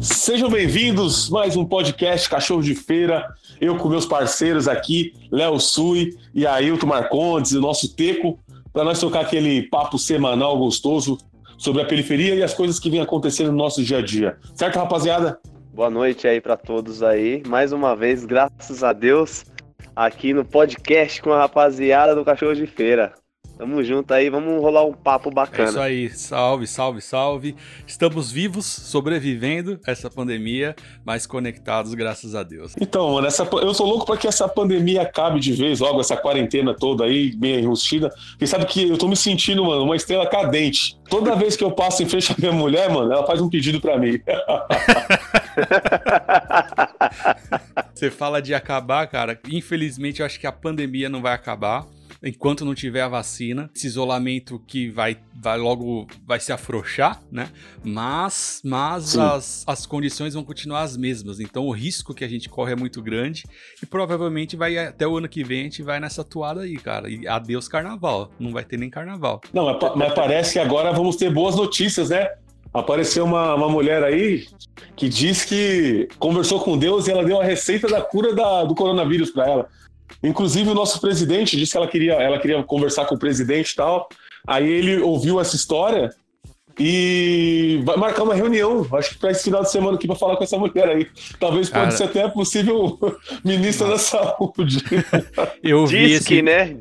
Sejam bem-vindos a mais um podcast Cachorro de Feira. Eu com meus parceiros aqui, Léo Sui e Ailton Marcondes, o nosso teco, para nós trocar aquele papo semanal gostoso sobre a periferia e as coisas que vêm acontecendo no nosso dia a dia. Certo, rapaziada? Boa noite aí para todos aí. Mais uma vez, graças a Deus, aqui no podcast com a rapaziada do Cachorro de Feira. Tamo junto aí, vamos rolar um papo bacana. É isso aí, salve. Estamos vivos, sobrevivendo a essa pandemia, mas conectados, graças a Deus. Então, mano, eu sou louco pra que essa pandemia acabe de vez logo, essa quarentena toda aí, bem enrustida. Porque sabe que eu tô me sentindo, mano, uma estrela cadente. Toda vez que eu passo em frente à minha mulher, mano, ela faz um pedido pra mim. Você fala de acabar, cara. Infelizmente, eu acho que a pandemia não vai acabar enquanto não tiver a vacina, esse isolamento que vai logo se afrouxar, né? Mas as condições vão continuar as mesmas, então o risco que a gente corre é muito grande e provavelmente vai até o ano que vem a gente vai nessa toada aí, cara, e adeus carnaval, não vai ter nem carnaval. Não, mas parece que agora vamos ter boas notícias, né? Apareceu uma mulher aí que diz que conversou com Deus e ela deu a receita da cura do coronavírus para ela. Inclusive, o nosso presidente disse que ela queria conversar com o presidente e tal. Aí ele ouviu essa história e vai marcar uma reunião, acho que para esse final de semana aqui, para falar com essa mulher aí. Talvez pode ser até possível ministra da saúde. Diz que, né?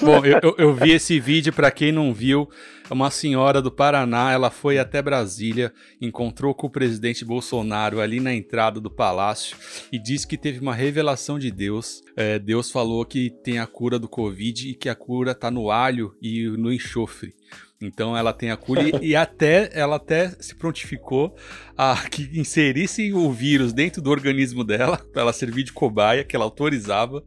Bom, eu vi esse vídeo, para quem não viu, uma senhora do Paraná, ela foi até Brasília, encontrou com o presidente Bolsonaro ali na entrada do palácio e disse que teve uma revelação de Deus. Deus falou que tem a cura do Covid e que a cura tá no alho e no enxofre. Então ela tem a cura e ela até se prontificou a que inserissem o vírus dentro do organismo dela, para ela servir de cobaia, que ela autorizava,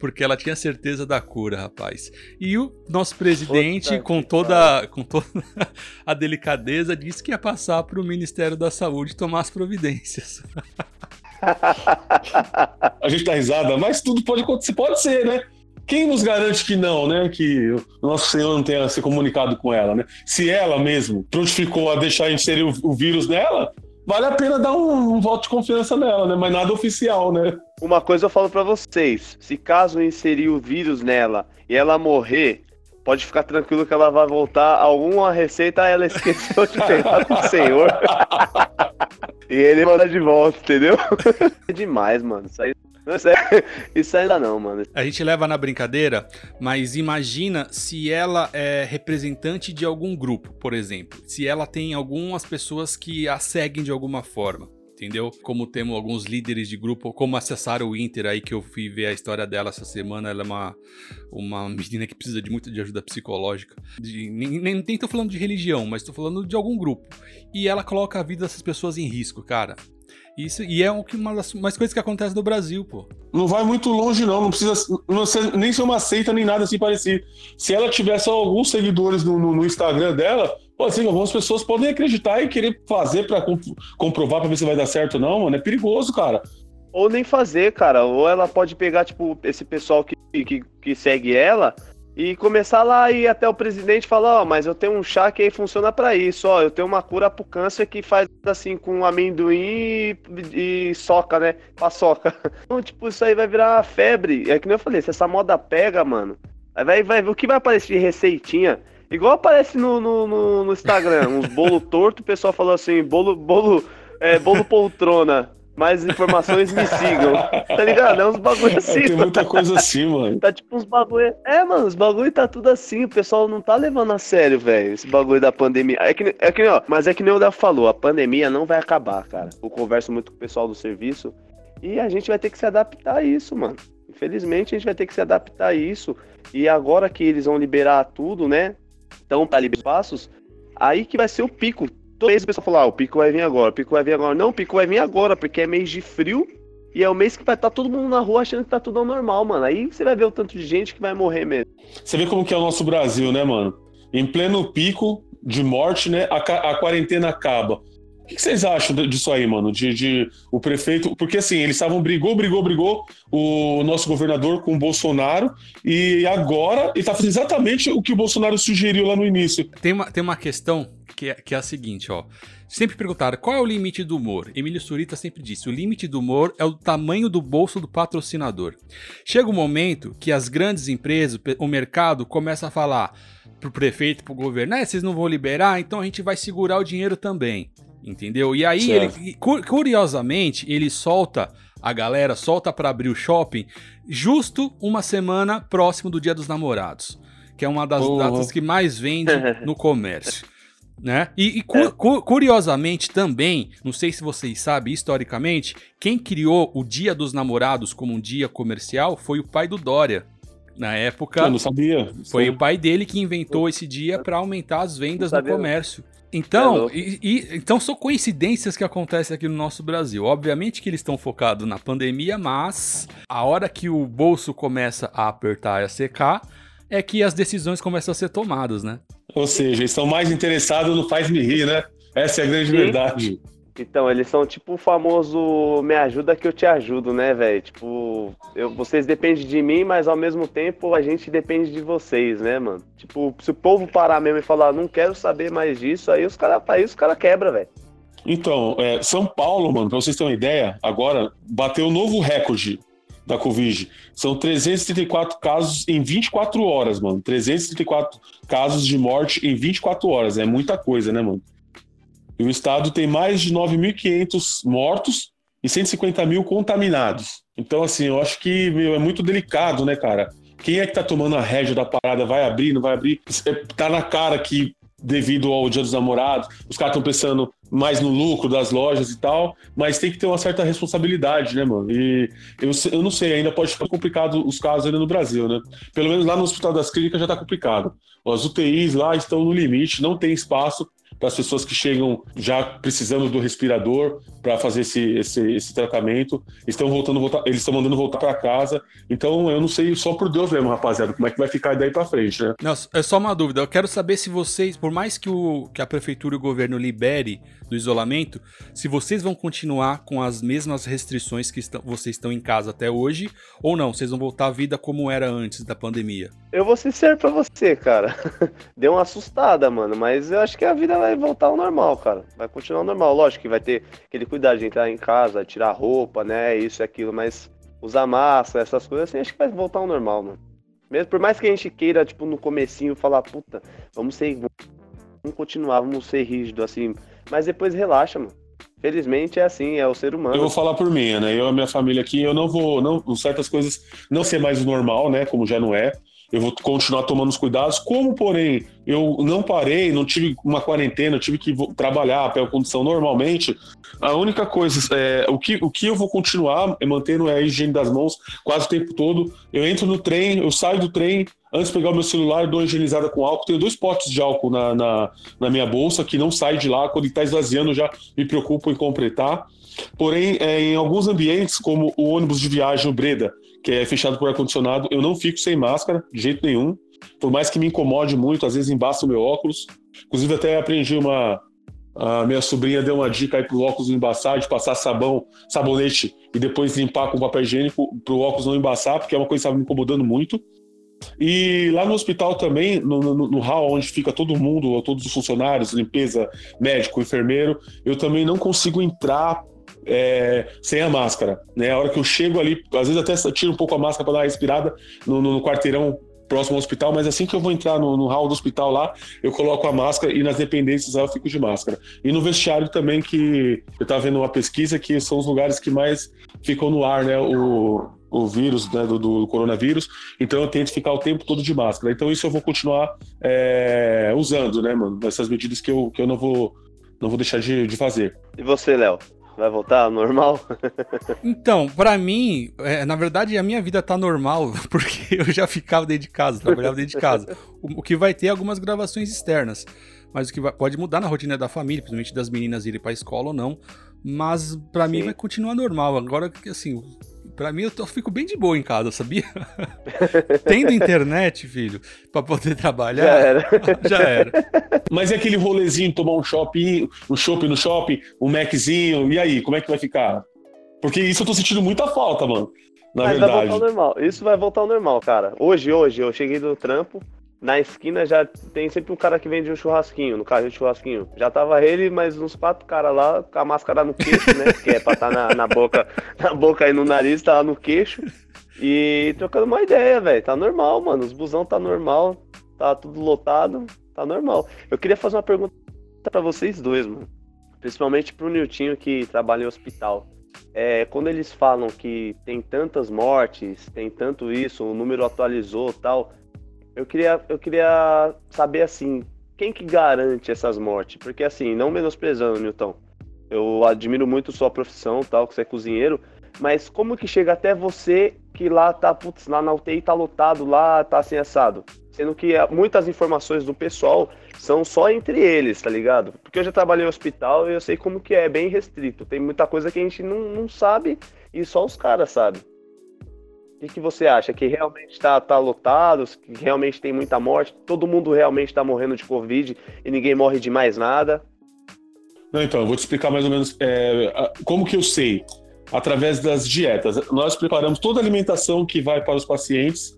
porque ela tinha certeza da cura, rapaz. E o nosso presidente, com toda a delicadeza, disse que ia passar para o Ministério da Saúde tomar as providências. A gente tá risada, mas tudo pode acontecer, pode ser, né? Quem nos garante que não, né? Que o nosso Senhor não tenha se comunicado com ela, né? Se ela mesmo prontificou a deixar inserir o vírus nela, vale a pena dar um voto de confiança nela, né? Mas nada oficial, né? Uma coisa eu falo pra vocês, se caso inserir o vírus nela e ela morrer, pode ficar tranquilo que ela vai voltar alguma receita, ela esqueceu de pegar do Senhor. E ele manda de volta, entendeu? É demais, mano. Isso ainda não, mano. A gente leva na brincadeira, mas imagina se ela é representante de algum grupo, por exemplo. Se ela tem algumas pessoas que a seguem de alguma forma, entendeu? Como temos alguns líderes de grupo, como a Sarah Winter aí, que eu fui ver a história dela essa semana. Ela é uma menina que precisa de muito de ajuda psicológica. Nem tô falando de religião, mas tô falando de algum grupo. E ela coloca a vida dessas pessoas em risco, cara. Isso, e é uma das coisas que acontece no Brasil, pô. Não vai muito longe, não precisa nem ser uma seita, nem nada assim parecido. Se ela tiver só alguns seguidores no Instagram dela, pode ser que algumas pessoas podem acreditar e querer fazer pra comprovar, pra ver se vai dar certo ou não, mano. É perigoso, cara. Ou nem fazer, cara. Ou ela pode pegar, tipo, esse pessoal que segue ela e começar lá a ir até o presidente e falar, ó, mas eu tenho um chá que aí funciona pra isso, ó, eu tenho uma cura pro câncer que faz assim com amendoim e soca, né, paçoca. Então, tipo, isso aí vai virar febre, é que nem eu falei, se essa moda pega, mano, aí vai o que vai aparecer de receitinha, igual aparece no Instagram, uns bolo torto, o pessoal falou assim, bolo poltrona. Mais informações me sigam. Tá ligado? É uns bagulho assim. Tem muita coisa assim, mano. Tá tipo uns bagulho... É, mano, os bagulho tá tudo assim. O pessoal não tá levando a sério, velho, esse bagulho da pandemia. Mas é que nem o Davi falou, a pandemia não vai acabar, cara. Eu converso muito com o pessoal do serviço e a gente vai ter que se adaptar a isso, mano. Infelizmente, a gente vai ter que se adaptar a isso. E agora que eles vão liberar tudo, né? Então, tá liberando passos, aí que vai ser o pico. Toda vez o pessoal fala, ah, o pico vai vir agora. Não, o pico vai vir agora, porque é mês de frio e é o mês que vai estar todo mundo na rua achando que tá tudo normal, mano. Aí você vai ver o tanto de gente que vai morrer mesmo. Você vê como que é o nosso Brasil, né, mano? Em pleno pico de morte, né, a quarentena acaba. O que vocês acham disso aí, mano? De o prefeito... Porque, assim, eles estavam... Brigou o nosso governador com o Bolsonaro e agora ele tá fazendo exatamente o que o Bolsonaro sugeriu lá no início. Tem uma questão que é a seguinte, ó. Sempre perguntaram qual é o limite do humor. Emílio Surita sempre disse, o limite do humor é o tamanho do bolso do patrocinador. Chega um momento que as grandes empresas, o mercado, começa a falar pro prefeito, pro governo, vocês não vão liberar, então a gente vai segurar o dinheiro também. Entendeu? E aí, ele, curiosamente, ele solta a galera, solta para abrir o shopping justo uma semana próximo do Dia dos Namorados, que é uma das datas que mais vende no comércio. Né? Curiosamente também, não sei se vocês sabem, historicamente, quem criou o Dia dos Namorados como um dia comercial foi o pai do Dória. Na época, eu não sabia. Foi o pai dele que inventou esse dia para aumentar as vendas no comércio. Então, então são coincidências que acontecem aqui no nosso Brasil. Obviamente que eles estão focados na pandemia, mas a hora que o bolso começa a apertar e a secar, é que as decisões começam a ser tomadas, né? Ou seja, eles estão mais interessados no faz-me rir, né? Essa é a grande verdade. Então, eles são tipo o famoso me ajuda que eu te ajudo, né, velho? Tipo, vocês dependem de mim, mas ao mesmo tempo a gente depende de vocês, né, mano? Tipo, se o povo parar mesmo e falar, não quero saber mais disso, aí os caras quebram, velho. Então, São Paulo, mano, pra vocês terem uma ideia, agora bateu um novo recorde da Covid. São 334 casos em 24 horas, mano. 334 casos de morte em 24 horas. É muita coisa, né, mano? E o estado tem mais de 9.500 mortos e 150 mil contaminados. Então, assim, eu acho que é muito delicado, né, cara? Quem é que tá tomando a rédea da parada? Vai abrir, não vai abrir? Tá na cara que, devido ao Dia dos Namorados, os caras estão pensando mais no lucro das lojas e tal, mas tem que ter uma certa responsabilidade, né, mano? E eu não sei, ainda pode ficar complicado os casos ainda no Brasil, né? Pelo menos lá no Hospital das Clínicas já tá complicado. As UTIs lá estão no limite, não tem espaço para as pessoas que chegam já precisando do respirador para fazer esse tratamento, eles estão mandando voltar para casa. Então, eu não sei, só por Deus mesmo, rapaziada, como é que vai ficar daí para frente, né? Não, é só uma dúvida. Eu quero saber se vocês, por mais que a prefeitura e o governo libere do isolamento, se vocês vão continuar com as mesmas restrições que vocês estão em casa até hoje, ou não? Vocês vão voltar à vida como era antes da pandemia? Eu vou ser sincero para você, cara. Deu uma assustada, mano, mas eu acho que a vida vai voltar ao normal, cara. Vai continuar ao normal. Lógico que vai ter aquele cuidado de entrar em casa, tirar roupa, né? Isso e aquilo, mas usar máscara, essas coisas assim, acho que vai voltar ao normal, mano. Mesmo por mais que a gente queira, tipo, no comecinho falar, puta, vamos continuar, vamos ser rígido, assim, mas depois relaxa, mano. Felizmente é assim, é o ser humano. Eu vou falar por mim, né? Eu e a minha família aqui, eu não vou, certas coisas não ser mais o normal, né? Como já não é. Eu vou continuar tomando os cuidados, como, porém, eu não parei, não tive uma quarentena, eu tive que trabalhar pela condição normalmente. A única coisa, o que eu vou continuar mantendo é a higiene das mãos quase o tempo todo. Eu entro no trem, eu saio do trem, antes de pegar o meu celular, eu dou higienizada com álcool. Tenho 2 potes de álcool na minha bolsa, que não sai de lá. Quando ele está esvaziando, eu já me preocupo em completar. Porém, em alguns ambientes, como o ônibus de viagem, o Breda, que é fechado por ar-condicionado, eu não fico sem máscara, de jeito nenhum. Por mais que me incomode muito, às vezes embaça o meu óculos. Inclusive, até aprendi a minha sobrinha deu uma dica aí pro óculos não embaçar, de passar sabonete e depois limpar com papel higiênico pro óculos não embaçar, porque é uma coisa que estava me incomodando muito. E lá no hospital também, no hall onde fica todo mundo, todos os funcionários, limpeza, médico, enfermeiro, eu também não consigo entrar sem a máscara, né? A hora que eu chego ali, às vezes até tiro um pouco a máscara para dar uma respirada no quarteirão próximo ao hospital, mas assim que eu vou entrar no hall do hospital lá, eu coloco a máscara e nas dependências lá eu fico de máscara. E no vestiário também, que eu estava vendo uma pesquisa que são os lugares que mais ficam no ar, né? O vírus, né, do coronavírus, então eu tento ficar o tempo todo de máscara. Então isso eu vou continuar usando, né, mano? Essas medidas que eu não vou deixar de fazer. E você, Léo? Vai voltar ao normal? Então, pra mim, na verdade, a minha vida tá normal, porque eu já ficava dentro de casa, trabalhava dentro de casa. O que vai ter algumas gravações externas, mas o que pode mudar na rotina da família, principalmente das meninas irem pra escola ou não, mas pra mim vai continuar normal. Agora, assim, Pra mim, eu fico bem de boa em casa, sabia? Tendo internet, filho, pra poder trabalhar, já era. Mas é aquele rolezinho, tomar um shopping no shopping, um Maczinho, e aí, como é que vai ficar? Porque isso eu tô sentindo muita falta, mano, na verdade. Vai voltar ao normal. Isso vai voltar ao normal, cara. Hoje, eu cheguei do trampo, na esquina já tem sempre um cara que vende um churrasquinho, no carrinho de churrasquinho. Já tava ele, mais uns 4 caras lá, com a máscara no queixo, né? Que é pra estar na boca e no nariz, tá lá no queixo. E trocando uma ideia, velho. Tá normal, mano. Os busão tá normal, tá tudo lotado, tá normal. Eu queria fazer uma pergunta pra vocês dois, mano. Principalmente pro Niltinho, que trabalha em hospital. Quando eles falam que tem tantas mortes, tem tanto isso, o número atualizou e tal... Eu queria saber, assim, quem que garante essas mortes? Porque, assim, não menosprezando, Newton, eu admiro muito sua profissão, tal, que você é cozinheiro, mas como que chega até você que lá tá, putz, lá na UTI tá lotado, lá tá assim assado? Sendo que muitas informações do pessoal são só entre eles, tá ligado? Porque eu já trabalhei no hospital e eu sei como que é bem restrito. Tem muita coisa que a gente não sabe e só os caras sabem. O que você acha? Que realmente tá lotado? Que realmente tem muita morte? Todo mundo realmente tá morrendo de Covid e ninguém morre de mais nada? Não, então, eu vou te explicar mais ou menos como que eu sei. Através das dietas. Nós preparamos toda a alimentação que vai para os pacientes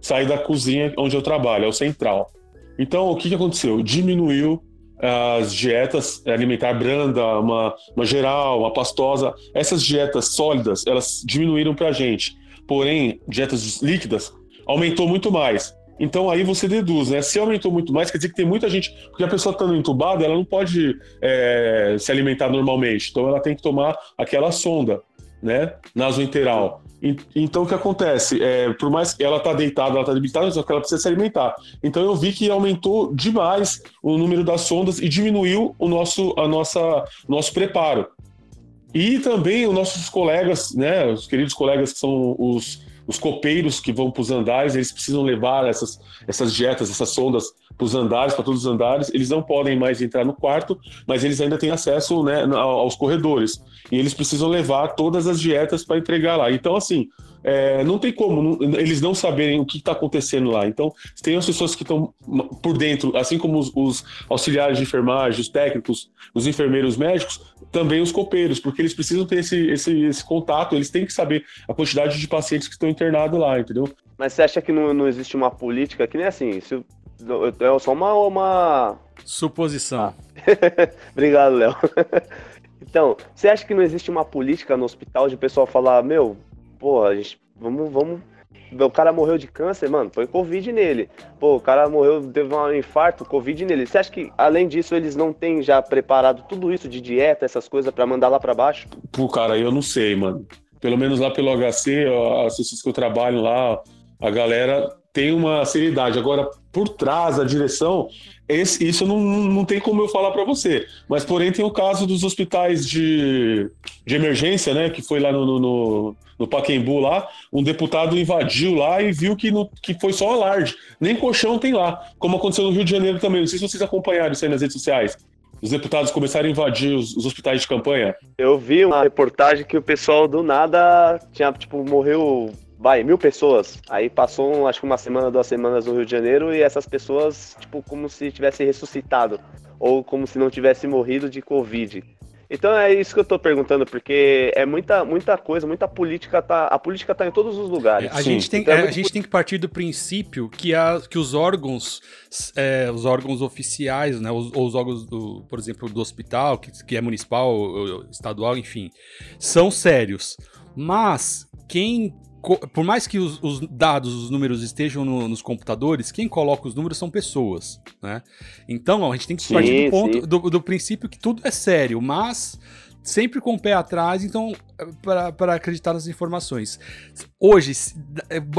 sair da cozinha onde eu trabalho, é o central. Então, o que aconteceu? Diminuiu as dietas alimentar branda, uma geral, uma pastosa. Essas dietas sólidas, elas diminuíram para a gente. Porém, dietas líquidas aumentou muito mais. Então aí você deduz, né? Se aumentou muito mais, quer dizer que tem muita gente... Porque a pessoa estando entubada, ela não pode se alimentar normalmente. Então ela tem que tomar aquela sonda, né? Nasoenteral. Então o que acontece? Por mais que ela está deitada, ela está debilitada, só que ela precisa se alimentar. Então eu vi que aumentou demais o número das sondas e diminuiu o nosso preparo. E também os nossos colegas, né, os queridos colegas que são os copeiros que vão para os andares, eles precisam levar essas dietas, essas sondas para os andares, para todos os andares. Eles não podem mais entrar no quarto, mas eles ainda têm acesso, né, aos corredores. E eles precisam levar todas as dietas para entregar lá. Então, assim, não tem como eles não saberem o que está acontecendo lá. Então, tem as pessoas que estão por dentro, assim como os auxiliares de enfermagem, os técnicos, os enfermeiros, os médicos, também os copeiros, porque eles precisam ter esse contato, eles têm que saber a quantidade de pacientes que estão internados lá, entendeu? Mas você acha que não existe uma política que nem assim, se... É só uma... suposição. Obrigado, Léo. Então, você acha que não existe uma política no hospital de o pessoal falar, meu, pô, a gente, vamos... O cara morreu de câncer, mano, põe Covid nele. Pô, o cara morreu, teve um infarto, Covid nele. Você acha que, além disso, eles não têm já preparado tudo isso de dieta, essas coisas, pra mandar lá pra baixo? Pô, cara, eu não sei, mano. Pelo menos lá pelo HC, as pessoas que eu trabalho lá, a galera... tem uma seriedade. Agora, por trás, a direção, isso não tem como eu falar para você. Mas, porém, tem o caso dos hospitais de emergência, né? Que foi lá no Pacaembu, lá. Um deputado invadiu lá e viu que foi só alarde. Nem colchão tem lá. Como aconteceu no Rio de Janeiro também. Não sei se vocês acompanharam isso aí nas redes sociais. Os deputados começaram a invadir os hospitais de campanha. Eu vi uma reportagem que o pessoal, do nada, tinha, tipo, morreu... Vai, 1.000 pessoas. Aí passou, acho que uma semana, 2 semanas no Rio de Janeiro e essas pessoas, tipo, como se tivessem ressuscitado ou como se não tivessem morrido de Covid. Então é isso que eu tô perguntando, porque é muita coisa, muita política, a política tá em todos os lugares. A gente tem que partir do princípio que os órgãos oficiais, né, ou os órgãos, por exemplo, do hospital, que é municipal, ou estadual, enfim, são sérios. Mas quem... Por mais que os dados, os números estejam nos computadores, quem coloca os números são pessoas, né? Então, a gente tem que partir do ponto, do princípio que tudo é sério, mas sempre com o pé atrás, então, para acreditar nas informações. Hoje,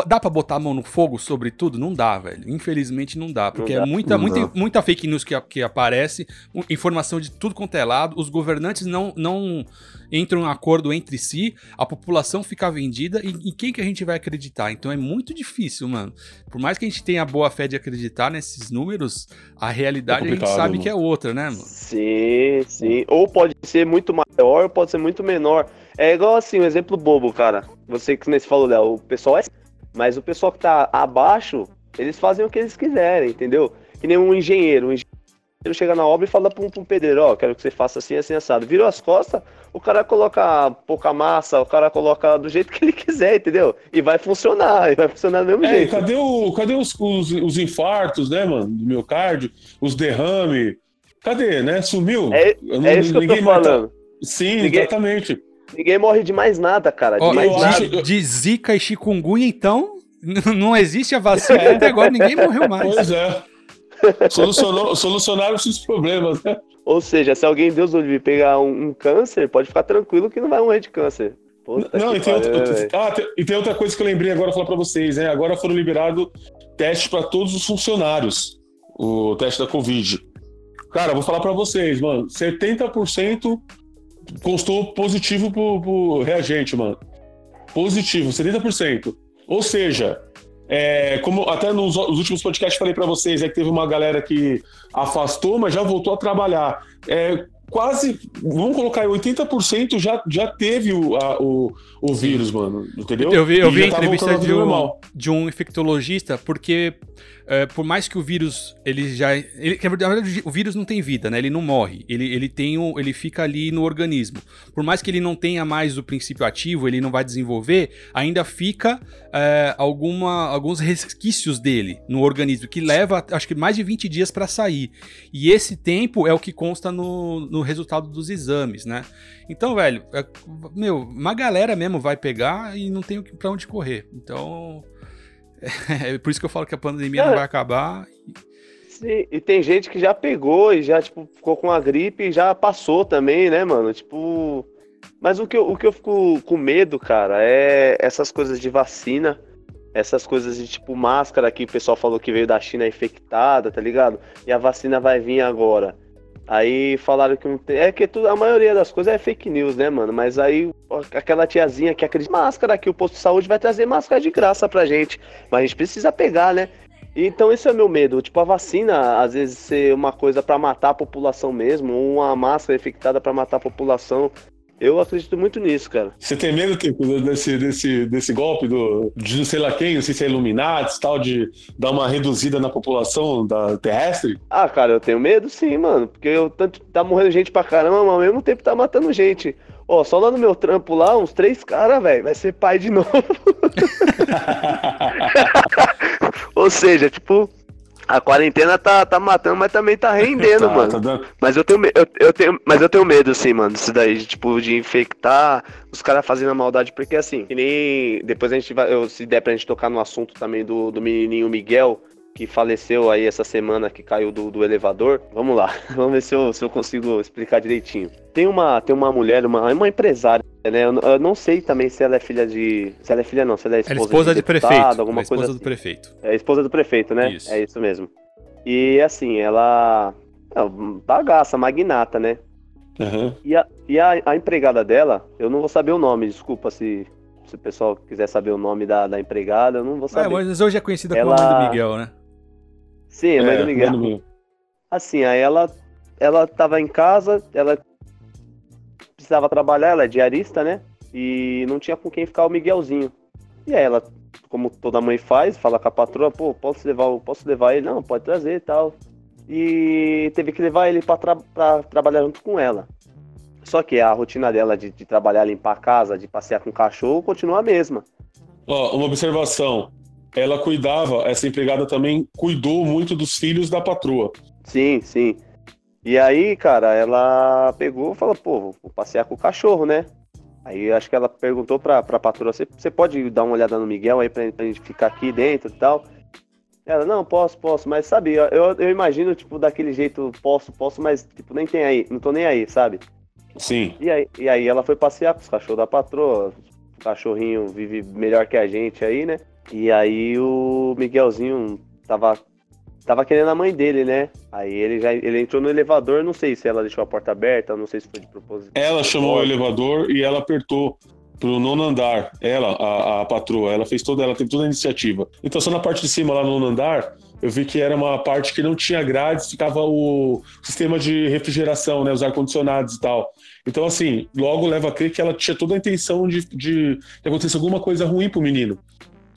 dá para botar a mão no fogo sobre tudo? Não dá, velho. Infelizmente não dá, porque é muita fake news que aparece, informação de tudo quanto é lado, os governantes não entram em acordo entre si, a população fica vendida, e quem que a gente vai acreditar? Então é muito difícil, mano. Por mais que a gente tenha a boa fé de acreditar nesses números, a realidade a gente sabe, mano, que é outra, né, mano? Sim, sim. Ou pode ser muito maior, ou pode ser muito menor. É igual assim, um exemplo bobo, cara. Você que nesse falou, Léo, o pessoal é... Mas o pessoal que tá abaixo, eles fazem o que eles quiserem, entendeu? Que nem um engenheiro. Um engenheiro chega na obra e fala pra um pedreiro, ó, quero que você faça assim, assim, assado. Virou as costas, o cara coloca pouca massa, o cara coloca do jeito que ele quiser, entendeu? E vai funcionar do mesmo jeito. Cadê os infartos, né, mano, do miocárdio, os derrames? Cadê, né? Sumiu. É isso que eu tô falando. Sim, exatamente. Ninguém morre de mais nada, cara. De, nada. De zika e chikungunya, então, não existe a vacina até agora, ninguém morreu mais. Pois é. Solucionaram esses problemas, né? Ou seja, se alguém, Deus o livre, pegar um câncer, pode ficar tranquilo que não vai morrer de câncer. Puta não, e tem, outra coisa que eu lembrei agora falar pra vocês, né? Agora foram liberados testes pra todos os funcionários, o teste da Covid. Cara, vou falar pra vocês, mano, 70%... constou positivo pro reagente, mano. Positivo, 70%. Ou seja, como até nos últimos podcasts falei pra vocês, que teve uma galera que afastou, mas já voltou a trabalhar. Quase, vamos colocar aí, 80% já teve o vírus, mano. Entendeu? Eu vi a entrevista de um infectologista, porque por mais que o vírus, na verdade, o vírus não tem vida, né? Ele não morre. Ele fica ali no organismo. Por mais que ele não tenha mais o princípio ativo, ele não vai desenvolver, ainda fica alguns resquícios dele no organismo, que leva, acho que mais de 20 dias para sair. E esse tempo é o que consta no resultado dos exames, né? Então, velho, uma galera mesmo vai pegar e não tem pra onde correr. Então, é por isso que eu falo que a pandemia não vai acabar. Sim, e tem gente que já pegou e já, tipo, ficou com a gripe e já passou também, né, mano? Tipo... Mas o que eu fico com medo, cara, é essas coisas de vacina, essas coisas de, tipo, máscara que o pessoal falou que veio da China infectada, tá ligado? E a vacina vai vir agora. Aí falaram que não tem... a maioria das coisas é fake news, né, mano? Mas aí aquela tiazinha que acredita... Máscara aqui, o posto de saúde vai trazer máscara de graça pra gente. Mas a gente precisa pegar, né? Então esse é o meu medo. Tipo, a vacina, às vezes, ser uma coisa pra matar a população mesmo. Uma máscara infectada pra matar a população. Eu acredito muito nisso, cara. Você tem medo desse golpe de não sei lá quem, não sei se é Illuminati, tal, de dar uma reduzida na população terrestre? Ah, cara, eu tenho medo sim, mano. Porque tanto tá morrendo gente pra caramba, mas ao mesmo tempo tá matando gente. Ó, só lá no meu trampo lá, uns 3 caras, velho, vai ser pai de novo. Ou seja, tipo... A quarentena tá matando, mas também tá rendendo, mano. Mas eu tenho medo, sim, mano, disso daí, de infectar os caras fazendo a maldade, porque assim, que nem depois a gente vai, se der pra gente tocar no assunto também do menininho Miguel, que faleceu aí essa semana, que caiu do elevador. Vamos lá, vamos ver se eu consigo explicar direitinho. Tem uma mulher, uma empresária, né? Eu não sei também se ela é filha de... Se ela é filha não, se ela é esposa, ela é esposa de deputado, prefeito. Alguma é esposa coisa assim. Do prefeito. É esposa do prefeito, né? Isso. É isso mesmo. E assim, ela... bagaça, magnata, né? Uhum. E a empregada dela, eu não vou saber o nome, desculpa se o pessoal quiser saber o nome da empregada, eu não vou saber. Mas hoje é conhecida como a mãe do Miguel, né? Sim, a mãe do Miguel. Mãe do... Assim, aí ela tava em casa, ela precisava trabalhar, ela é diarista, né? E não tinha com quem ficar o Miguelzinho. E aí ela, como toda mãe faz, fala com a patroa, pô, posso levar ele? Não, pode trazer e tal. E teve que levar ele pra trabalhar junto com ela. Só que a rotina dela de trabalhar, limpar a casa, de passear com o cachorro, continua a mesma. Ó, uma observação. Ela cuidava, essa empregada também cuidou muito dos filhos da patroa. Sim, sim. E aí, cara, ela pegou e falou, pô, vou passear com o cachorro, né? Aí acho que ela perguntou pra patroa, você pode dar uma olhada no Miguel aí pra gente ficar aqui dentro e tal? Ela, não, posso, mas sabe, eu imagino, daquele jeito, posso, mas, nem tem aí, não tô nem aí, sabe? Sim. E aí ela foi passear com os cachorros da patroa. O cachorrinho vive melhor que a gente aí, né? E aí o Miguelzinho tava querendo a mãe dele, né? Aí ele entrou no elevador, não sei se ela deixou a porta aberta, não sei se foi de propósito. Ela chamou o elevador e ela apertou pro nono andar. Ela, a patroa, ela teve toda a iniciativa. Então só na parte de cima, lá no nono andar, eu vi que era uma parte que não tinha grades, ficava o sistema de refrigeração, né, os ar-condicionados e tal. Então, assim, logo leva a crer que ela tinha toda a intenção de acontecer alguma coisa ruim pro menino.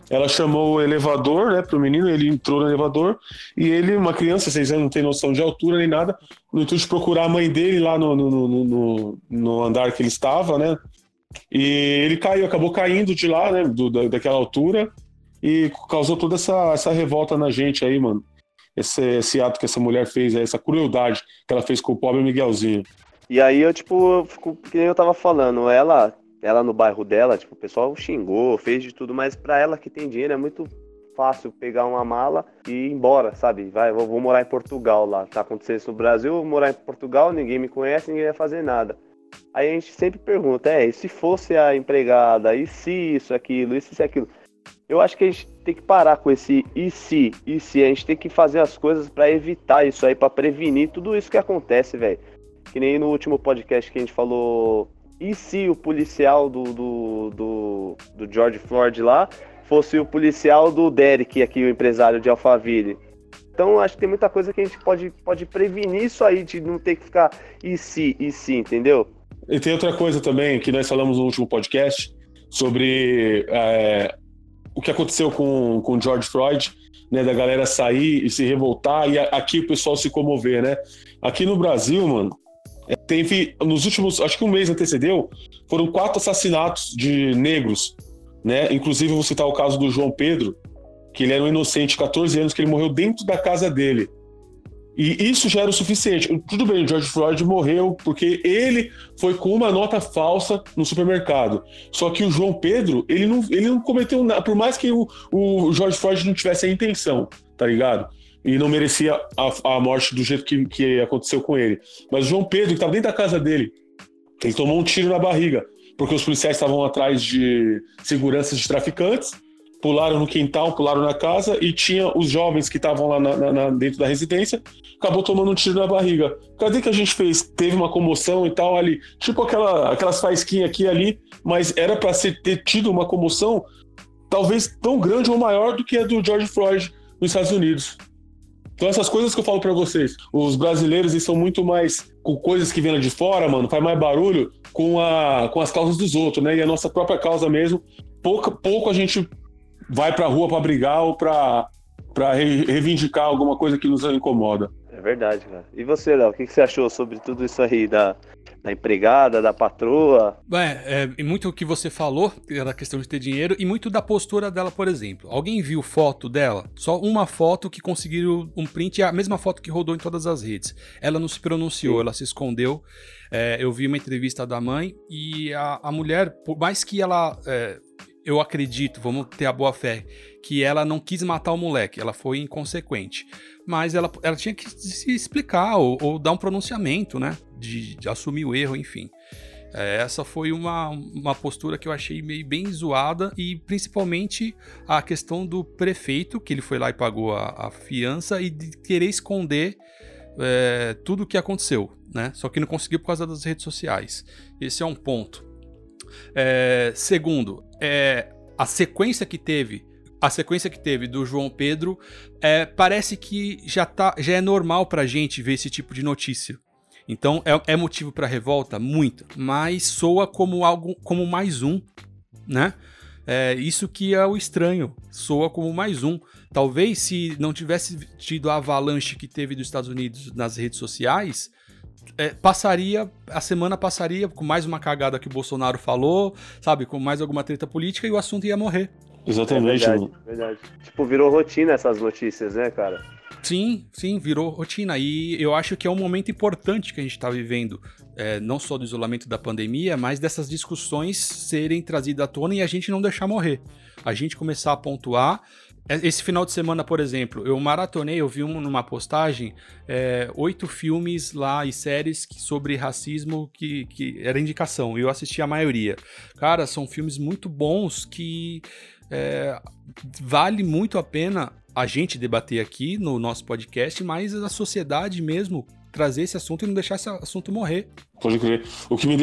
Ela chamou o elevador, né, pro menino, ele entrou no elevador, e ele, uma criança, 6 anos, não tem noção de altura nem nada, no intuito de procurar a mãe dele lá no andar que ele estava, né, e ele acabou caindo de lá, né, daquela altura, e causou toda essa revolta na gente aí, mano. Esse ato que essa mulher fez, essa crueldade que ela fez com o pobre Miguelzinho. E aí eu, tipo, que nem eu tava falando, ela no bairro dela, tipo, o pessoal xingou, fez de tudo, mas pra ela que tem dinheiro é muito fácil pegar uma mala e ir embora, sabe? Vai, vou morar em Portugal lá, tá acontecendo isso no Brasil, vou morar em Portugal, ninguém me conhece, ninguém vai fazer nada. Aí a gente sempre pergunta, e se fosse a empregada, e se isso, aquilo, e se aquilo? Eu acho que a gente tem que parar com esse e se, a gente tem que fazer as coisas pra evitar isso aí, pra prevenir tudo isso que acontece, velho. Que nem no último podcast que a gente falou, e se o policial do George Floyd lá fosse o policial do Derek, aqui o empresário de Alphaville? Então acho que tem muita coisa que a gente pode prevenir isso aí, de não ter que ficar e se, entendeu? E tem outra coisa também que nós falamos no último podcast sobre o que aconteceu com George Floyd, né, da galera sair e se revoltar, e aqui o pessoal se comover, né? Aqui no Brasil, mano, teve, nos últimos, acho que um mês antecedeu, foram 4 assassinatos de negros, né? Inclusive, eu vou citar o caso do João Pedro, que ele era um inocente de 14 anos, que ele morreu dentro da casa dele. E isso já era o suficiente. Tudo bem, o George Floyd morreu porque ele foi com uma nota falsa no supermercado. Só que o João Pedro, ele não cometeu nada, por mais que o George Floyd não tivesse a intenção, tá ligado? E não merecia a morte do jeito que aconteceu com ele. Mas o João Pedro, que estava dentro da casa dele, ele tomou um tiro na barriga, porque os policiais estavam atrás de seguranças de traficantes, pularam no quintal, pularam na casa, e tinha os jovens que estavam lá dentro da residência, acabou tomando um tiro na barriga. Cadê que a gente fez? Teve uma comoção e tal ali, tipo aquelas faísquinhas aqui e ali, mas era para ter tido uma comoção talvez tão grande ou maior do que a do George Floyd nos Estados Unidos. Então essas coisas que eu falo pra vocês, os brasileiros, eles são muito mais com coisas que vêm lá de fora, mano, faz mais barulho com as causas dos outros, né? E a nossa própria causa mesmo, pouco a gente vai pra rua pra brigar ou pra reivindicar alguma coisa que nos incomoda. É verdade, cara. E você, Léo, o que você achou sobre tudo isso aí da empregada, da patroa? É muito o que você falou, da questão de ter dinheiro, e muito da postura dela, por exemplo. Alguém viu foto dela? Só uma foto que conseguiram um print, a mesma foto que rodou em todas as redes. Ela não se pronunciou, ela se escondeu. Eu vi uma entrevista da mãe, e a mulher, por mais que ela... eu acredito, vamos ter a boa fé, que ela não quis matar o moleque, ela foi inconsequente. Mas ela tinha que se explicar ou dar um pronunciamento, né? De assumir o erro, enfim. Essa foi uma postura que eu achei meio bem zoada, e principalmente a questão do prefeito, que ele foi lá e pagou a fiança, e de querer esconder tudo o que aconteceu, né? Só que não conseguiu por causa das redes sociais. Esse é um ponto. Segundo, a sequência que teve do João Pedro, parece que já é normal pra gente ver esse tipo de notícia. Então é motivo pra revolta? Muito, mas soa como mais um, né? Isso que é o estranho, soa como mais um. Talvez se não tivesse tido a avalanche que teve dos Estados Unidos nas redes sociais, a semana passaria com mais uma cagada que o Bolsonaro falou, sabe, com mais alguma treta política, e o assunto ia morrer. Exatamente. Verdade. Tipo, virou rotina essas notícias, né, cara? Sim, virou rotina, e eu acho que é um momento importante que a gente está vivendo, não só do isolamento da pandemia, mas dessas discussões serem trazidas à tona, e a gente não deixar morrer, a gente começar a pontuar. Esse final de semana, por exemplo, eu maratonei, eu vi numa postagem 8 filmes lá e séries sobre racismo que era indicação, e eu assisti a maioria. Cara, são filmes muito bons que vale muito a pena a gente debater aqui no nosso podcast, mas a sociedade mesmo trazer esse assunto e não deixar esse assunto morrer. Pode crer. O que me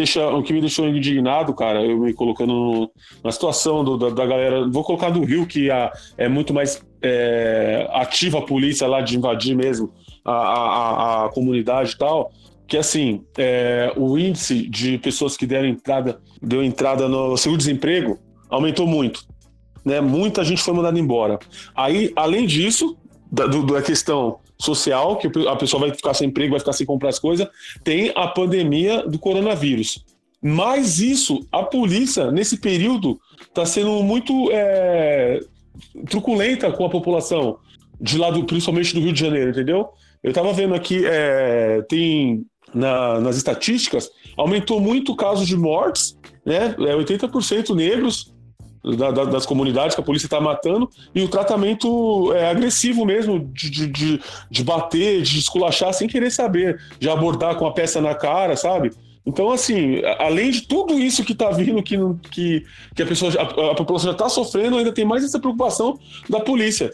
deixou indignado, cara, eu me colocando na situação da galera, vou colocar do Rio, que é muito mais ativa a polícia lá de invadir mesmo a comunidade e tal, que assim, o índice de pessoas que deu entrada no seguro-desemprego aumentou muito, né? Muita gente foi mandada embora. Aí, além disso, da questão social, que a pessoa vai ficar sem emprego, vai ficar sem comprar as coisas, tem a pandemia do coronavírus. Mas isso, a polícia, nesse período, está sendo muito truculenta com a população, de lá principalmente do Rio de Janeiro, entendeu? Eu estava vendo aqui, tem nas estatísticas, aumentou muito o caso de mortes, né? 80% negros das comunidades que a polícia está matando, e o tratamento agressivo mesmo, de bater, de esculachar sem querer saber, de abordar com a peça na cara, sabe? Então, assim, além de tudo isso que está vindo, que a população já está sofrendo, ainda tem mais essa preocupação da polícia,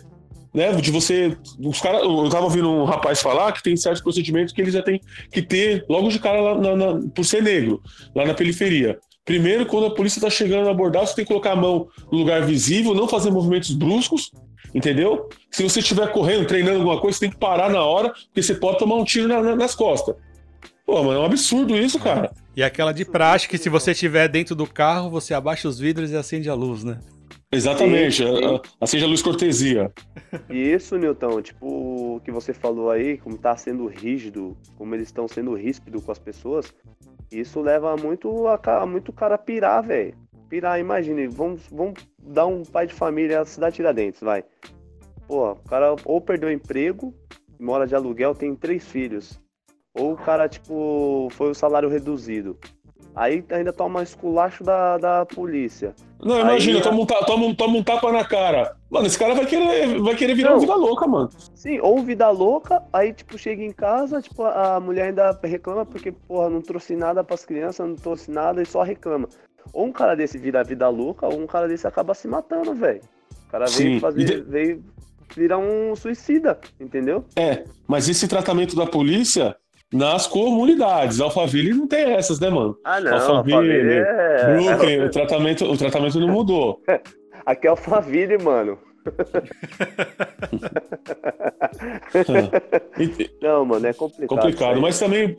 né? De você... eu estava ouvindo um rapaz falar que tem certos procedimentos que ele já tem que ter logo de cara, lá por ser negro, lá na periferia. Primeiro, quando a polícia está chegando a abordar, você tem que colocar a mão no lugar visível, não fazer movimentos bruscos, entendeu? Se você estiver correndo, treinando alguma coisa, você tem que parar na hora, porque você pode tomar um tiro nas costas. Pô, mano, é um absurdo isso, cara. E aquela de prática, se você estiver dentro do carro, você abaixa os vidros e acende a luz, né? Exatamente, sim. Acende a luz cortesia. E isso, Newton, tipo, o que você falou aí, como tá sendo rígido, como eles estão sendo ríspidos com as pessoas, isso leva muito cara a pirar, velho. Pirar, imagine, vamos dar um pai de família, a cidade Tiradentes, vai. Pô, o cara ou perdeu o emprego, mora de aluguel, tem 3 filhos. Ou o cara, tipo, foi o salário reduzido. Aí ainda toma esculacho da polícia. Não, imagina, aí, toma um tapa na cara. Mano, esse cara vai querer virar uma vida louca, mano. Sim, ou vida louca, aí, tipo, chega em casa, tipo, a mulher ainda reclama porque, porra, não trouxe nada pras crianças, não trouxe nada e só reclama. Ou um cara desse vira vida louca, ou um cara desse acaba se matando, velho. O cara veio virar um suicida, entendeu? É, mas esse tratamento da polícia... Nas comunidades, Alphaville não tem essas, né, mano? Ah, não, Alphaville Brooklyn, o tratamento não mudou. Aqui é Alphaville, mano. Não, mano, é complicado, mas também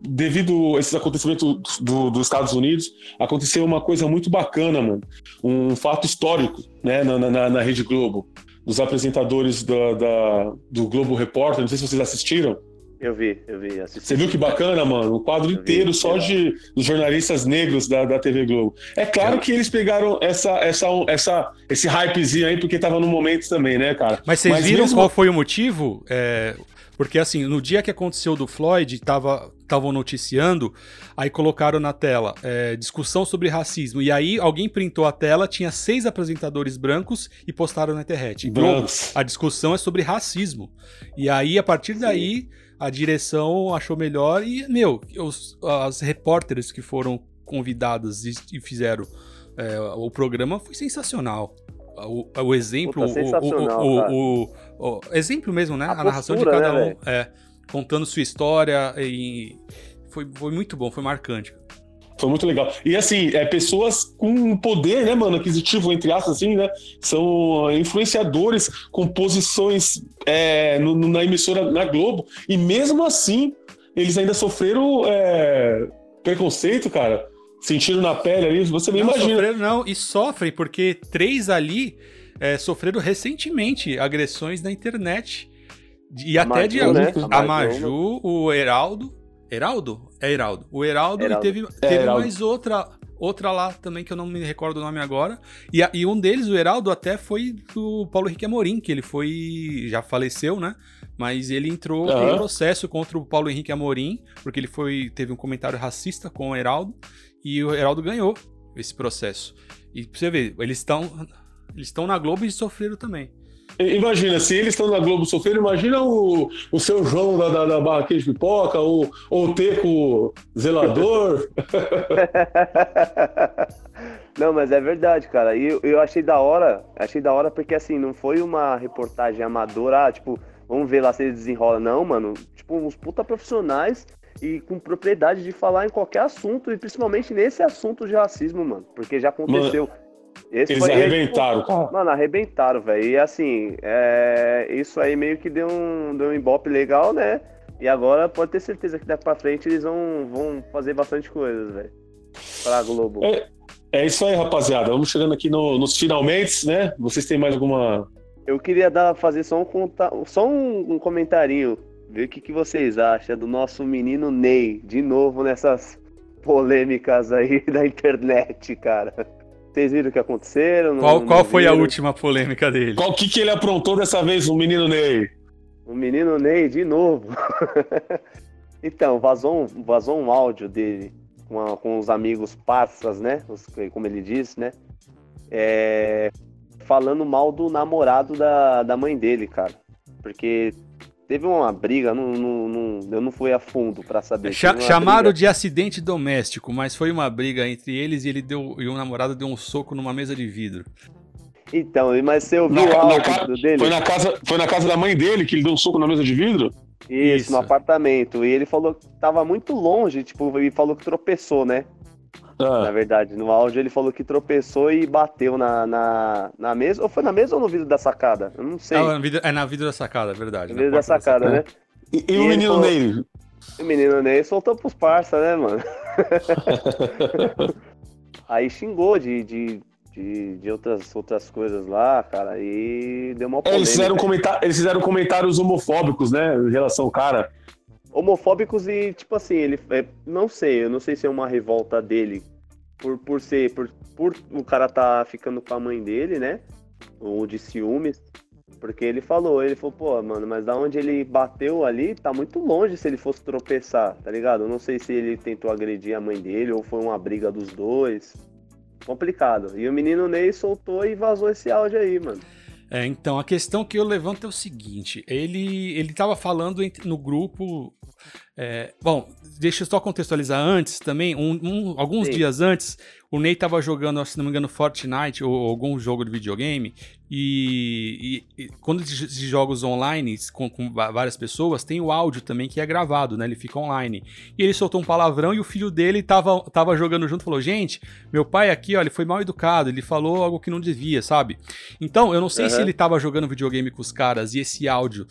devido a esses acontecimentos dos Estados Unidos, aconteceu uma coisa muito bacana, mano. Um fato histórico, né, na Rede Globo. Os apresentadores do Globo Repórter, não sei se vocês assistiram. Eu vi. Assisti. Você viu que bacana, mano? Um quadro inteiro só dos jornalistas negros da TV Globo. É claro que eles pegaram esse hypezinho aí, porque tava no momento também, né, cara? Mas vocês viram mesmo... qual foi o motivo? Porque, assim, no dia que aconteceu do Floyd, estavam noticiando, aí colocaram na tela discussão sobre racismo. E aí alguém printou a tela, tinha 6 apresentadores brancos e postaram na internet. Brancos. A discussão é sobre racismo. E aí, a partir daí... A direção achou melhor e, as repórteres que foram convidadas e fizeram o programa foi sensacional. O exemplo... Puta, sensacional, o exemplo mesmo, né? A narração de cada um. Né, contando sua história e foi muito bom, foi marcante. Foi muito legal. E assim, pessoas com poder, né, mano, aquisitivo, entre aspas, assim, né, são influenciadores com posições na emissora, na Globo, e mesmo assim, eles ainda sofreram preconceito, cara, sentiram na pele ali, você nem imagina. Não sofreram não, e sofrem, porque 3 ali sofreram recentemente agressões na internet, e até de... A Maju, o Heraldo? É Heraldo. O Heraldo. Teve mais outra lá também, que eu não me recordo o nome agora. E um deles, o Heraldo, até foi do Paulo Henrique Amorim, que ele já faleceu, né? Mas ele entrou em processo contra o Paulo Henrique Amorim, porque ele teve um comentário racista com o Heraldo, e o Heraldo ganhou esse processo. E pra você ver, eles estão na Globo e sofreram também. Imagina, se eles estão na Globo sofrendo, imagina o seu João da barraquinha de pipoca, ou o Teco zelador. Não, mas é verdade, cara. E eu achei da hora porque, assim, não foi uma reportagem amadora, tipo, vamos ver lá se ele desenrola. Não, mano, tipo, uns puta profissionais e com propriedade de falar em qualquer assunto, e principalmente nesse assunto de racismo, mano, porque já aconteceu. Mano, eles arrebentaram. Mano, arrebentaram, velho. E assim, isso aí meio que deu um embope legal, né? E agora pode ter certeza que daqui pra frente eles vão fazer bastante coisas, velho, pra Globo. É isso aí, rapaziada. Vamos chegando aqui nos finalmente, né? Vocês têm mais alguma... Eu queria fazer só um comentarinho, ver o que vocês acham do nosso menino Ney, de novo nessas polêmicas aí da internet, cara. Vocês viram o que aconteceram? Qual foi a última polêmica dele? Qual que ele aprontou dessa vez, o menino Ney? O menino Ney, de novo. Então, vazou um áudio dele com os amigos passas, né? Como ele diz, né? Falando mal do namorado da mãe dele, cara. Porque teve uma briga, eu não fui a fundo pra saber. Chamaram de acidente doméstico, mas foi uma briga entre eles e e o namorado deu um soco numa mesa de vidro. Então, mas você ouviu o áudio dele? Foi na casa da mãe dele que ele deu um soco na mesa de vidro? Isso, no apartamento. E ele falou que tava muito longe, tipo, e falou que tropeçou, né? Na verdade, no áudio ele falou que tropeçou e bateu na mesa. Ou foi na mesa ou no vidro da sacada? Eu não sei. É na vidro da sacada, é verdade. No vidro da sacada, né? E o menino Ney? O menino Ney soltou pros parça, né, mano? Aí xingou de outras coisas lá, cara, e deu uma polêmica. Eles fizeram comentários homofóbicos, né, em relação ao cara. Homofóbicos e, tipo assim, ele eu não sei se é uma revolta dele por o cara tá ficando com a mãe dele, né, ou de ciúmes, porque ele falou, pô, mano, mas da onde ele bateu ali, tá muito longe se ele fosse tropeçar, tá ligado? Eu não sei se ele tentou agredir a mãe dele ou foi uma briga dos dois, complicado. E o menino Ney soltou e vazou esse áudio aí, mano. Então, a questão que eu levanto é o seguinte, ele estava falando no grupo, bom, deixa eu só contextualizar antes também, alguns dias antes, o Ney estava jogando, se não me engano, Fortnite ou algum jogo de videogame, e quando esses jogos online com várias pessoas, tem o áudio também que é gravado, né? Ele fica online. E ele soltou um palavrão e o filho dele tava jogando junto e falou, gente, meu pai aqui, ó, ele foi mal educado, ele falou algo que não devia, sabe? Então, eu não sei se ele tava jogando videogame com os caras e esse áudio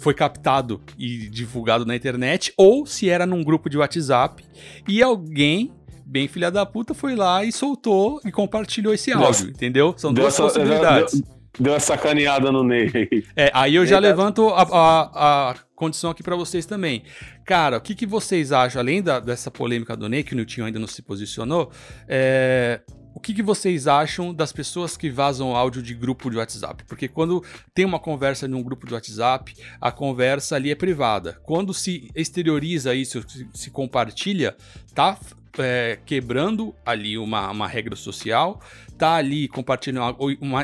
foi captado e divulgado na internet, ou se era num grupo de WhatsApp e alguém bem filha da puta foi lá e soltou e compartilhou esse áudio, entendeu? São duas possibilidades. Deu uma sacaneada no Ney. Aí eu já levanto a condição aqui pra vocês também. Cara, o que vocês acham, além dessa polêmica do Ney, que o Niltinho ainda não se posicionou, o que vocês acham das pessoas que vazam áudio de grupo de WhatsApp? Porque quando tem uma conversa num grupo de WhatsApp, a conversa ali é privada. Quando se exterioriza isso, se compartilha, tá... quebrando ali uma regra social, tá ali compartilhando,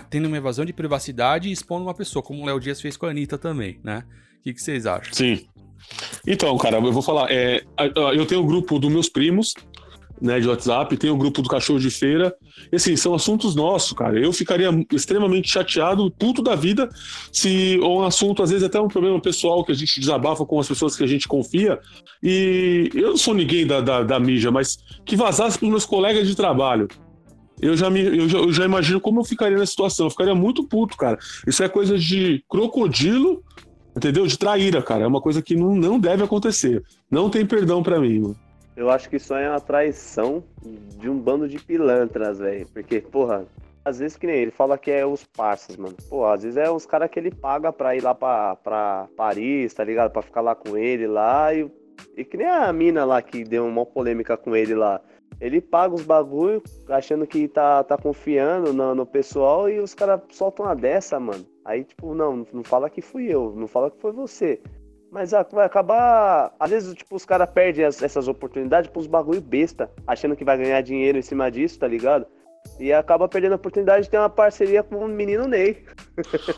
tendo uma evasão de privacidade e expondo uma pessoa, como o Léo Dias fez com a Anitta também, né? O que vocês acham? Sim. Então, cara, eu vou falar. Eu tenho o grupo dos meus primos, né, de WhatsApp, tenho o grupo do Cachorro de Feira. E assim, são assuntos nossos, cara. Eu ficaria extremamente chateado, puto da vida, se um assunto, às vezes, até um problema pessoal que a gente desabafa com as pessoas que a gente confia. E eu não sou ninguém da mídia, mas que vazasse para os meus colegas de trabalho. Eu já imagino como eu ficaria nessa situação. Eu ficaria muito puto, cara. Isso é coisa de crocodilo, entendeu? De traíra, cara. É uma coisa que não deve acontecer. Não tem perdão para mim, mano. Eu acho que isso é uma traição de um bando de pilantras, velho. Porque, porra, às vezes que nem ele fala que é os parças, mano. Pô, às vezes é os caras que ele paga pra ir lá pra Paris, tá ligado? Pra ficar lá com ele lá. E que nem a mina lá que deu uma polêmica com ele lá. Ele paga os bagulho achando que tá confiando no pessoal e os caras soltam uma dessa, mano. Aí, tipo, não fala que fui eu, não fala que foi você. Mas vai acabar... Às vezes, tipo, os caras perdem essas oportunidades pros bagulho besta, achando que vai ganhar dinheiro em cima disso, tá ligado? E acaba perdendo a oportunidade de ter uma parceria com o menino Ney.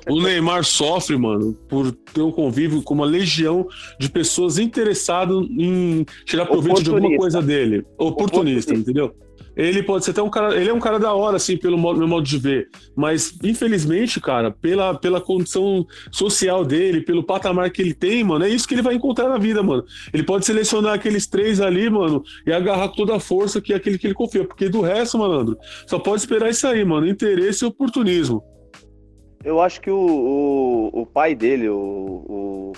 O Neymar sofre, mano, por ter um convívio com uma legião de pessoas interessadas em tirar proveito de alguma coisa dele. Oportunista, entendeu? ele pode ser até um cara, ele é um cara da hora, assim, pelo meu modo de ver, mas infelizmente, cara, pela condição social dele, pelo patamar que ele tem, mano, é isso que ele vai encontrar na vida, mano. Ele pode selecionar aqueles três ali, mano, e agarrar com toda a força que é aquele que ele confia, porque do resto, malandro, só pode esperar isso aí, mano, interesse e oportunismo. Eu acho que o pai dele, o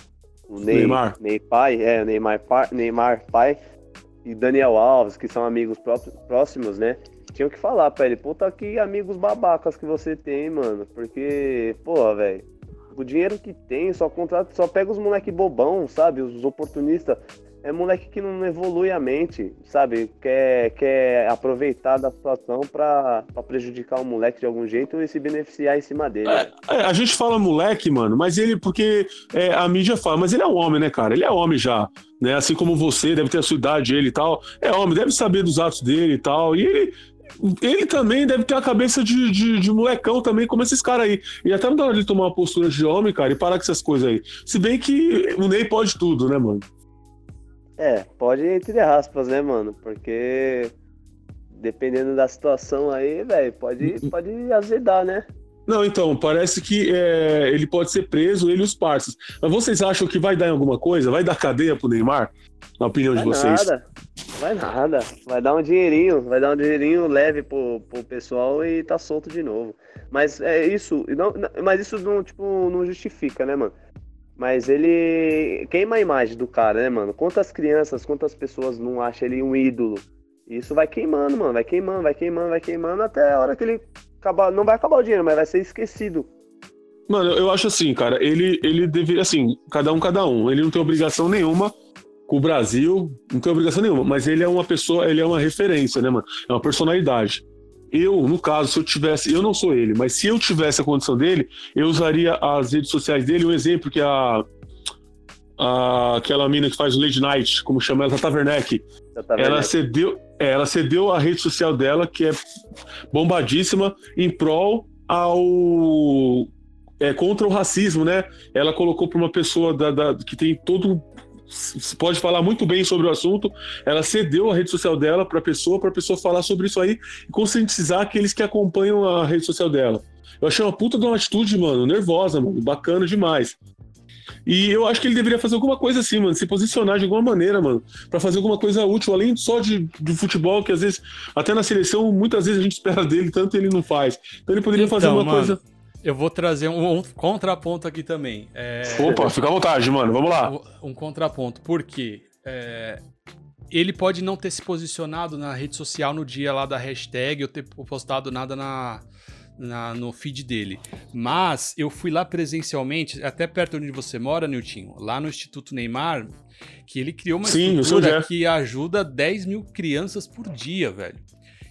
Neymar. Neymar pai, e Daniel Alves, que são amigos próximos, né? Tinham que falar pra ele, puta, que amigos babacas que você tem, mano. Porque, porra, velho, o dinheiro que tem, só contrata, só pega os moleque bobão, sabe? Os oportunistas. É moleque que não evolui a mente, sabe? Quer aproveitar da situação pra prejudicar o moleque de algum jeito e se beneficiar em cima dele. A gente fala moleque, mano, mas ele, porque a mídia fala, mas ele é um homem, né, cara? Ele é homem já, né? Assim como você, deve ter a sua idade, ele e tal. É homem, deve saber dos atos dele e tal. E ele também deve ter a cabeça de molecão também, como esses caras aí. E até não dá hora de tomar uma postura de homem, cara, e parar com essas coisas aí. Se bem que o Ney pode tudo, né, mano? É, pode entre aspas, né, mano? Porque dependendo da situação aí, velho, pode azedar, né? Não, então, parece que ele pode ser preso, ele e os parças. Mas vocês acham que vai dar em alguma coisa? Vai dar cadeia pro Neymar? Na opinião de vocês? Vai nada. Vai dar um dinheirinho, leve pro pessoal e tá solto de novo. Mas é isso, não justifica, né, mano? Mas ele queima a imagem do cara, né, mano? Quantas crianças, quantas pessoas não acham ele um ídolo? Isso vai queimando, mano. Vai queimando até a hora que ele acabar. Não vai acabar o dinheiro, mas vai ser esquecido. Mano, eu acho assim, cara. Ele deveria, assim, cada um. Ele não tem obrigação nenhuma com o Brasil. Não tem obrigação nenhuma. Mas ele é uma pessoa, ele é uma referência, né, mano? É uma personalidade. Eu, no caso, se eu tivesse... Eu não sou ele, mas se eu tivesse a condição dele, eu usaria as redes sociais dele. Um exemplo que aquela mina que faz o Lady Knight, como chama ela, a Taverneck. Ela cedeu a rede social dela, que é bombadíssima, em prol ao... contra o racismo, né? Ela colocou para uma pessoa que tem todo... pode falar muito bem sobre o assunto, ela cedeu a rede social dela pra pessoa falar sobre isso aí e conscientizar aqueles que acompanham a rede social dela. Eu achei uma puta de uma atitude, mano, nervosa, mano, bacana demais. E eu acho que ele deveria fazer alguma coisa assim, mano, se posicionar de alguma maneira, mano, pra fazer alguma coisa útil, além só de futebol, que às vezes, até na seleção, muitas vezes a gente espera dele, tanto ele não faz. Então ele poderia fazer uma coisa... Eu vou trazer um contraponto aqui também. Opa, fica à vontade, mano. Vamos lá. Um contraponto. Por quê? Ele pode não ter se posicionado na rede social no dia lá da hashtag ou ter postado nada no feed dele. Mas eu fui lá presencialmente, até perto onde você mora, Niltinho, lá no Instituto Neymar, que ele criou uma estrutura que ajuda 10 mil crianças por dia, velho.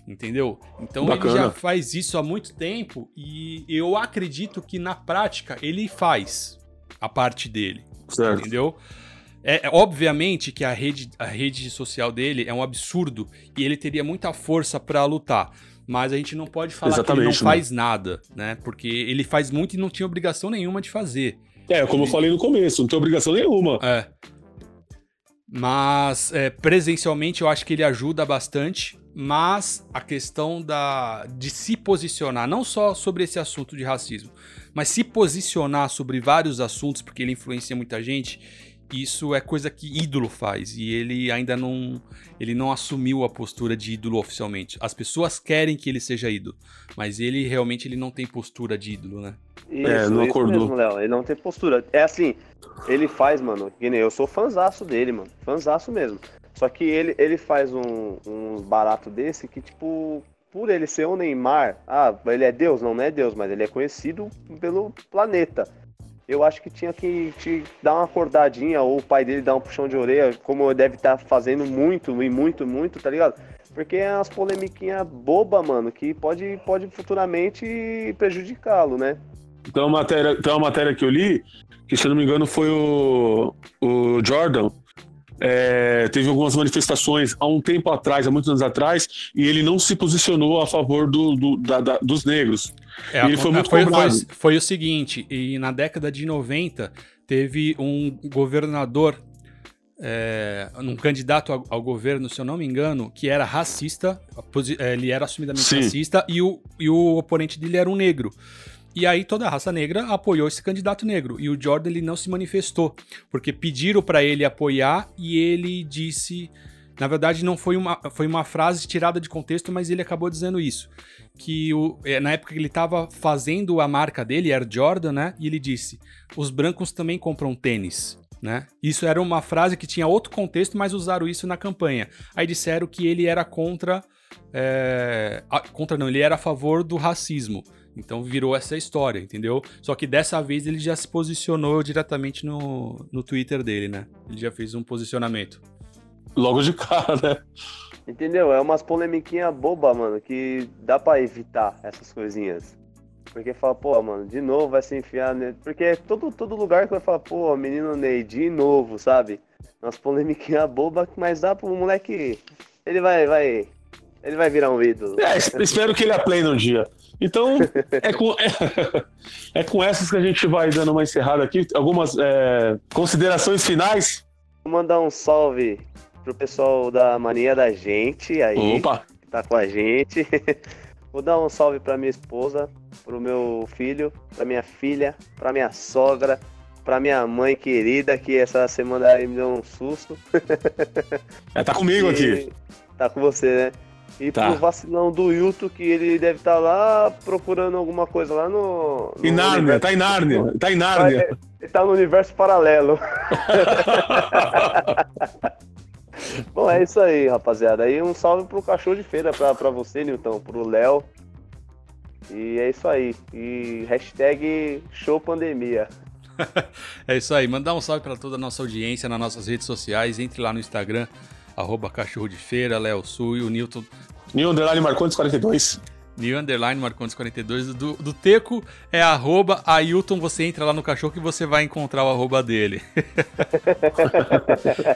Entendeu? Então bacana. Ele já faz isso há muito tempo e eu acredito que na prática ele faz a parte dele, certo. Entendeu? Obviamente que a rede social dele é um absurdo e ele teria muita força para lutar, mas a gente não pode falar que ele não faz nada, né? Porque ele faz muito e não tinha obrigação nenhuma de fazer. Como eu falei no começo, não tem obrigação nenhuma. Mas presencialmente eu acho que ele ajuda bastante, mas a questão de se posicionar, não só sobre esse assunto de racismo, mas se posicionar sobre vários assuntos, porque ele influencia muita gente, isso é coisa que ídolo faz, e ele ainda não assumiu a postura de ídolo oficialmente. As pessoas querem que ele seja ídolo, mas ele realmente não tem postura de ídolo, né? Isso, não acordou. Mesmo, Léo, ele não tem postura. É assim, ele faz, mano, eu sou fanzaço dele, mano, fanzaço mesmo. Só que ele faz um barato desse que, tipo, por ele ser o Neymar, ele é Deus, não é Deus, mas ele é conhecido pelo planeta. Eu acho que tinha que te dar uma acordadinha, ou o pai dele dar um puxão de orelha, como deve estar fazendo muito, tá ligado? Porque é umas polemiquinhas bobas, mano, que pode futuramente prejudicá-lo, né? Então, a matéria que eu li, que se eu não me engano foi o Jordan, teve algumas manifestações há muitos anos atrás, e ele não se posicionou a favor dos negros. Ele foi muito cobrado. Foi o seguinte, e na década de 90 teve um governador num candidato ao governo, se eu não me engano, que era racista, ele era assumidamente racista, e o oponente dele era um negro. E aí toda a raça negra apoiou esse candidato negro. E o Jordan, ele não se manifestou, porque pediram para ele apoiar e ele disse... Na verdade, não foi foi uma frase tirada de contexto, mas ele acabou dizendo isso. Que na época que ele estava fazendo a marca dele, era Jordan, né? E ele disse, os brancos também compram tênis, né? Isso era uma frase que tinha outro contexto, mas usaram isso na campanha. Aí disseram que ele era ele era a favor do racismo. Então virou essa história, entendeu? Só que dessa vez ele já se posicionou diretamente no Twitter dele, né? Ele já fez um posicionamento. Logo de cara, né? Entendeu? É umas polemiquinhas bobas, mano, que dá pra evitar essas coisinhas. Porque fala, pô, mano, de novo vai se enfiar... Porque todo lugar que vai falar, pô, menino Ney, de novo, sabe? Umas polemiquinhas bobas, mas dá pro moleque... Ele vai virar um ídolo. Espero que ele aprenda um dia. Então, é com essas que a gente vai dando uma encerrada aqui. Algumas considerações finais? Vou mandar um salve pro pessoal da Mania da Gente, aí, Opa. Que tá com a gente. Vou dar um salve pra minha esposa, pro meu filho, pra minha filha, pra minha sogra, pra minha mãe querida, que essa semana aí me deu um susto. Tá comigo aqui. Tá com você, né? E tá. Pro vacilão do Yuto, que ele deve estar lá procurando alguma coisa lá no em Nárnia, tá em Nárnia, tá em Nárnia. Ele tá no universo paralelo. Bom, é isso aí, rapaziada. Aí um salve pro Cachorro de Feira, pra você, Nilton, pro Léo. E é isso aí. E hashtag showpandemia. É isso aí. Mandar um salve pra toda a nossa audiência nas nossas redes sociais. Entre lá no Instagram. @ Cachorro de Feira, Léo Sui, o Newton... New_Marcondes42. Do Teco é @ Ailton, você entra lá no Cachorro que você vai encontrar o @ dele.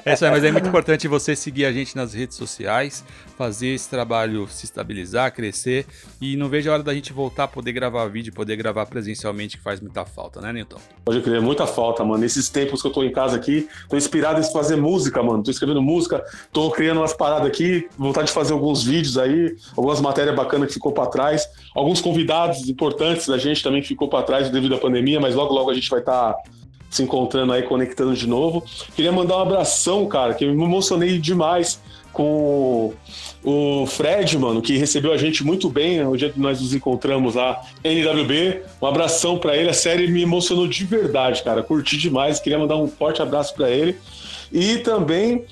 É isso aí, mas é muito importante você seguir a gente nas redes sociais, fazer esse trabalho se estabilizar, crescer, e não vejo a hora da gente voltar a poder gravar vídeo, poder gravar presencialmente, que faz muita falta, né, Newton? Pode crer, muita falta, mano. Nesses tempos que eu tô em casa aqui, tô inspirado em fazer música, mano. Tô escrevendo música, tô criando umas paradas aqui, vontade de fazer alguns vídeos aí, algumas matérias bacanas que ficou pra trás, alguns convidados importantes da gente também que ficou para trás devido à pandemia, mas logo a gente vai estar se encontrando aí, conectando de novo. Queria mandar um abração, cara, que eu me emocionei demais com o Fred, mano, que recebeu a gente muito bem, né, o dia que nós nos encontramos lá, NWB, um abração para ele, a série me emocionou de verdade, cara, curti demais, queria mandar um forte abraço para ele. E também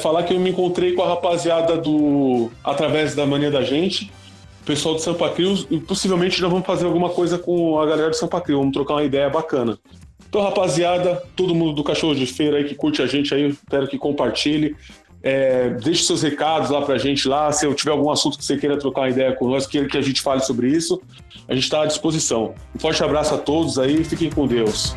falar que eu me encontrei com a rapaziada do Através da Mania da Gente, o pessoal de São Patrício, e possivelmente nós vamos fazer alguma coisa com a galera de São Patrício, vamos trocar uma ideia bacana. Então, rapaziada, todo mundo do Cachorro de Feira aí que curte a gente aí, espero que compartilhe, deixe seus recados lá pra gente lá, se eu tiver algum assunto que você queira trocar uma ideia com nós, queira que a gente fale sobre isso, a gente tá à disposição. Um forte abraço a todos aí, fiquem com Deus.